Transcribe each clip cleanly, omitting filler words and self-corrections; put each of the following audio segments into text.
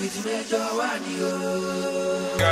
with Major One.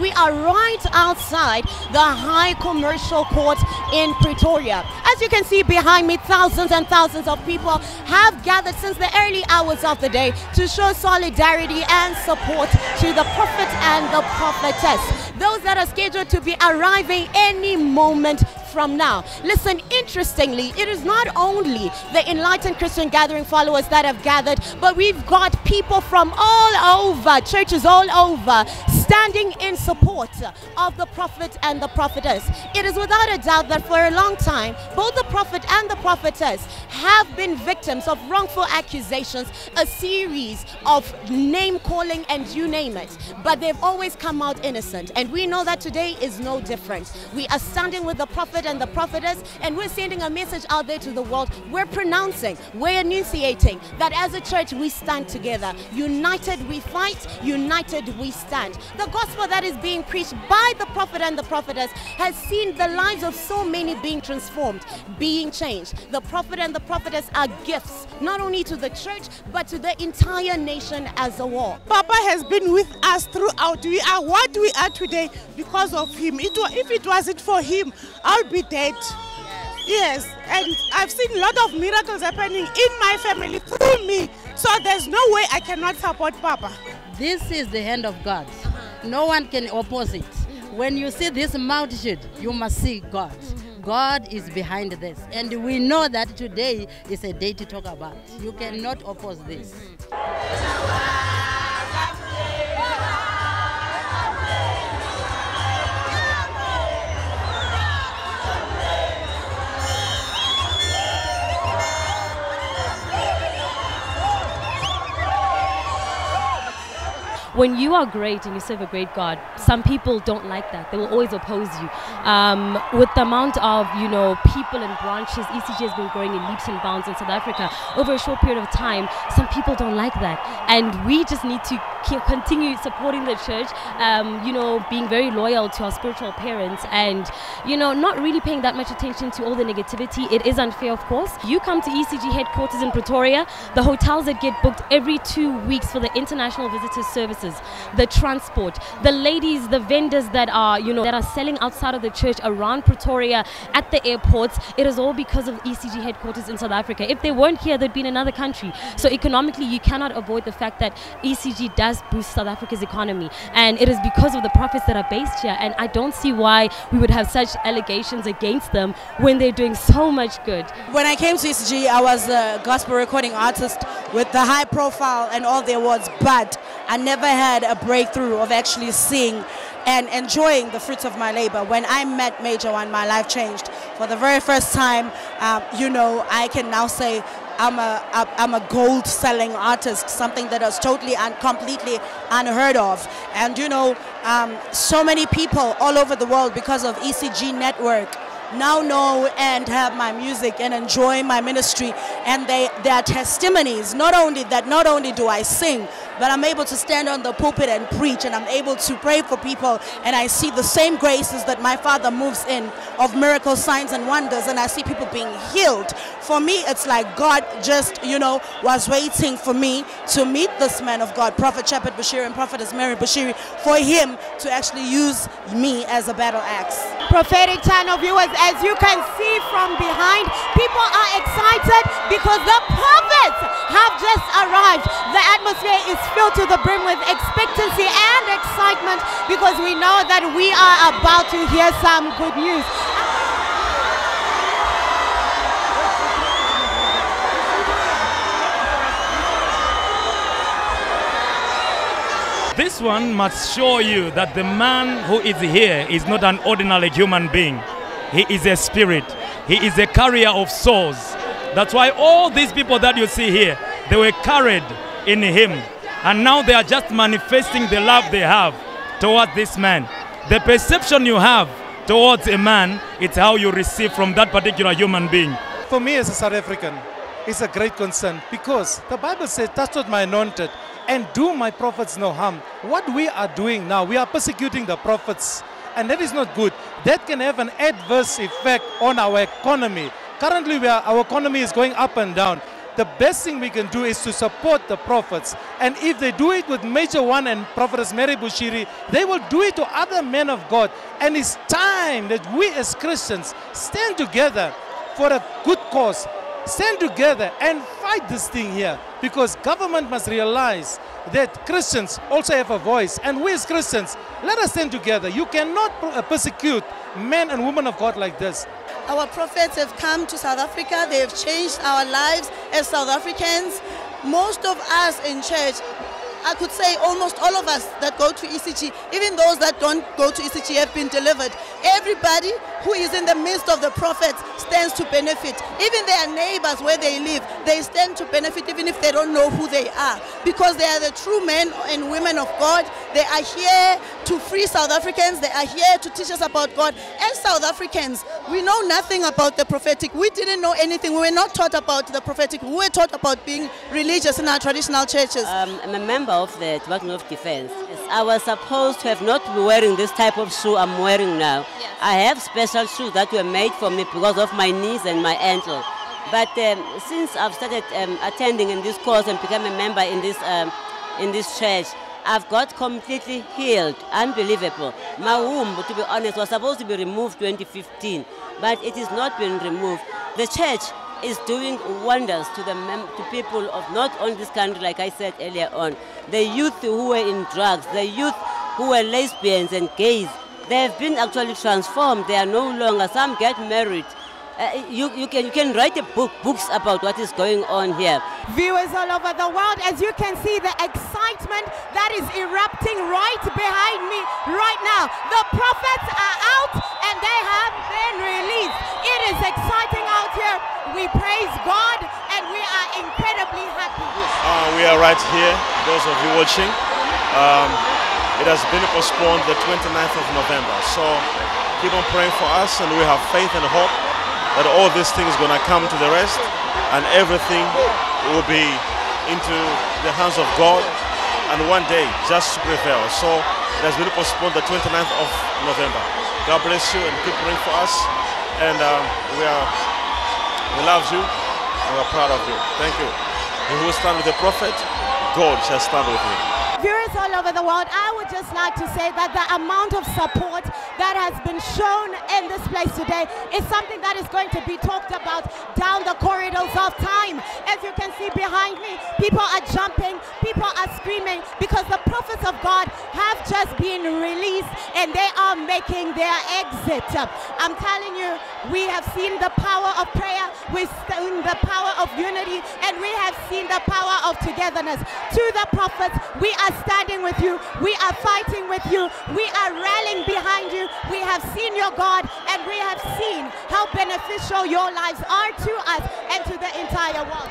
We are right outside the High Commercial Court in Pretoria. As you can see behind me, thousands and thousands of people have gathered since the early hours of the day to show solidarity and support to the prophet and the prophetess. Those that are scheduled to be arriving any moment from now. Listen, interestingly, it is not only the Enlightened Christian Gathering followers that have gathered, but we've got people from all over, churches all over, standing in support of the prophet and the prophetess. It is without a doubt that for a long time, both the prophet and the prophetess have been victims of wrongful accusations, a series of name calling and you name it, but they've always come out innocent. And we know that today is no different. We are standing with the prophet and the prophetess, and we're sending a message out there to the world. We're pronouncing, we're enunciating that as a church we stand together. United we fight, united we stand. The gospel that is being preached by the prophet and the prophetess has seen the lives of so many being transformed, being changed. The prophet and the prophetess are gifts, not only to the church, but to the entire nation as a whole. Papa has been with us throughout. We are what we are today because of him. If it wasn't for him, I'll be dead. Yes, and I've seen a lot of miracles happening in my family through me. So there's no way I cannot support Papa. This is the hand of God. No one can oppose it. When you see this multitude, you must see God. God is behind this, and we know that today is a day to talk about. You cannot oppose this. When you are great and you serve a great God, some people don't like that. They will always oppose you. With the amount of, people and branches, ECG has been growing in leaps and bounds in South Africa over a short period of time. Some people don't like that. And we just need to continue supporting the church, being very loyal to our spiritual parents and, not really paying that much attention to all the negativity. It is unfair, of course. You come to ECG headquarters in Pretoria, the hotels that get booked every 2 weeks for the international visitors services, the transport, the ladies, the vendors that are, that are selling outside of the church around Pretoria at the airports. It is all because of ECG headquarters in South Africa. If they weren't here, they'd be in another country. So economically, you cannot avoid the fact that ECG does boost South Africa's economy. And it is because of the profits that are based here. And I don't see why we would have such allegations against them when they're doing so much good. When I came to ECG, I was a gospel recording artist with the high profile and all the awards, but I never had a breakthrough of actually seeing and enjoying the fruits of my labor. When I met Major One, my life changed. For the very first time, I can now say I'm a gold-selling artist, something that is totally and completely unheard of. And so many people all over the world, because of ECG Network, now know and have my music and enjoy my ministry, and they are testimonies. Not only do I sing, but I'm able to stand on the pulpit and preach, and I'm able to pray for people, and I see the same graces that my father moves in of miracles, signs and wonders, and I see people being healed. For me, it's like God just was waiting for me to meet this man of God, Prophet Shepherd Bushiri and Prophetess Mary Bushiri, for him to actually use me as a battle axe. Prophetic turn of viewers, as you can see from behind, people are excited because the prophets have just arrived. The atmosphere is filled to the brim with expectancy and excitement because we know that we are about to hear some good news. This one must show you that the man who is here is not an ordinary human being. He is a spirit. He is a carrier of souls. That's why all these people that you see here, they were carried in him. And now they are just manifesting the love they have towards this man. The perception you have towards a man, it's how you receive from that particular human being. For me as a South African, it's a great concern, because the Bible says, touch not my anointed and do my prophets no harm. What we are doing now, we are persecuting the prophets, and that is not good. That can have an adverse effect on our economy. Currently, our economy is going up and down. The best thing we can do is to support the prophets. And if they do it with Major One and Prophetess Mary Bushiri, they will do it to other men of God. And it's time that we as Christians stand together for a good cause. Stand together and fight this thing here. Because government must realize that Christians also have a voice. And we as Christians, let us stand together. You cannot persecute men and women of God like this. Our prophets have come to South Africa. They have changed our lives as South Africans. Most of us in church, I could say almost all of us that go to ECG, even those that don't go to ECG, have been delivered. Everybody who is in the midst of the prophets stands to benefit. Even their neighbors where they live, they stand to benefit even if they don't know who they are, because they are the true men and women of God. They are here to free South Africans. They are here to teach us about God. As South Africans, we know nothing about the prophetic. We didn't know anything. We were not taught about the prophetic. We were taught about being religious in our traditional churches. I'm a member of the Department of Defense. Yes, I was supposed to have not been wearing this type of shoe I'm wearing now. Yes. I have special shoes that were made for me because of my knees and my ankle. Okay. But since I've started attending in this course and become a member in this church, I've got completely healed. Unbelievable. My womb, to be honest, was supposed to be removed 2015, but it is not been removed. The church is doing wonders to people of not only this country, like I said earlier on. The youth who were in drugs, the youth who were lesbians and gays, they have been actually transformed. They are no longer, some get married. You can write a books about what is going on here. Viewers all over the world, as you can see the excitement that is erupting right behind me right now. The prophets are out and they have been released. It is exciting out here. We praise God and we are incredibly happy. We are right here, those of you watching. It has been postponed the 29th of November. So keep on praying for us, and we have faith and hope that all this thing is going to come to the rest, and everything will be into the hands of God, and one day just to prevail. So it has been postponed the 29th of November. God bless you and keep praying for us, and we love you and we're proud of you. Thank you. And who will stand with the prophet, God shall stand with him. Viewers all over the world, I would just like to say that the amount of support that has been shown in this place today is something that is going to be talked about down the corridors of time. As you can see behind me, people are jumping, people are screaming, because the prophets of God have just been released and they are making their exit. I'm telling you, we have seen the power of prayer, we've seen the power of unity, and we have seen the power of togetherness. To the prophets, we are standing with you, we are fighting with you, we are rallying behind you. We have seen your God and we have seen how beneficial your lives are to us and to the entire world.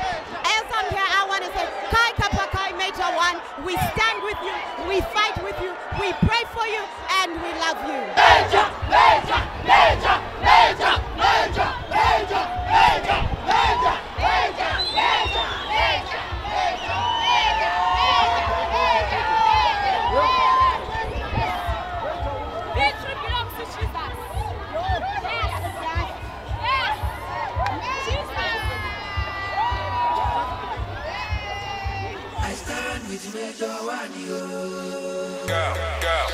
As I'm here, I want to say, Kai Kapakai Major One, we stand with you, we fight with you, we pray for you, and we love you. Major, Major, Major, Major, Major, Major, Major, Major, Major, Major, Major, Major. Girl, girl.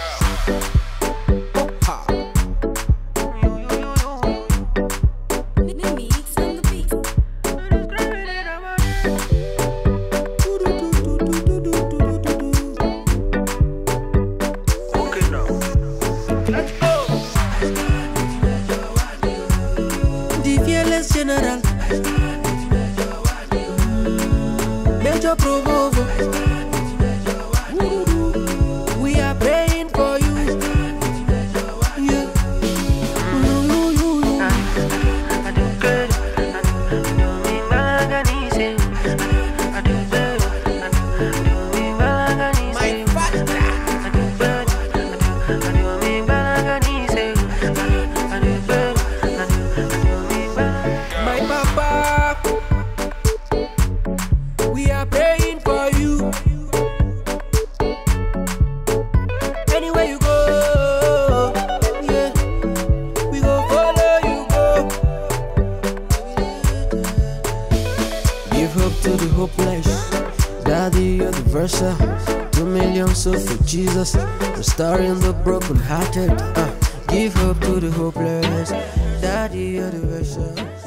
Ha. Okay, now. Let's go. The fearless general. Major Provovo. no place. Daddy, you're the versa. 2 million souls for Jesus, restoring the broken hearted. Give hope to the hopeless. Daddy, you're the versa.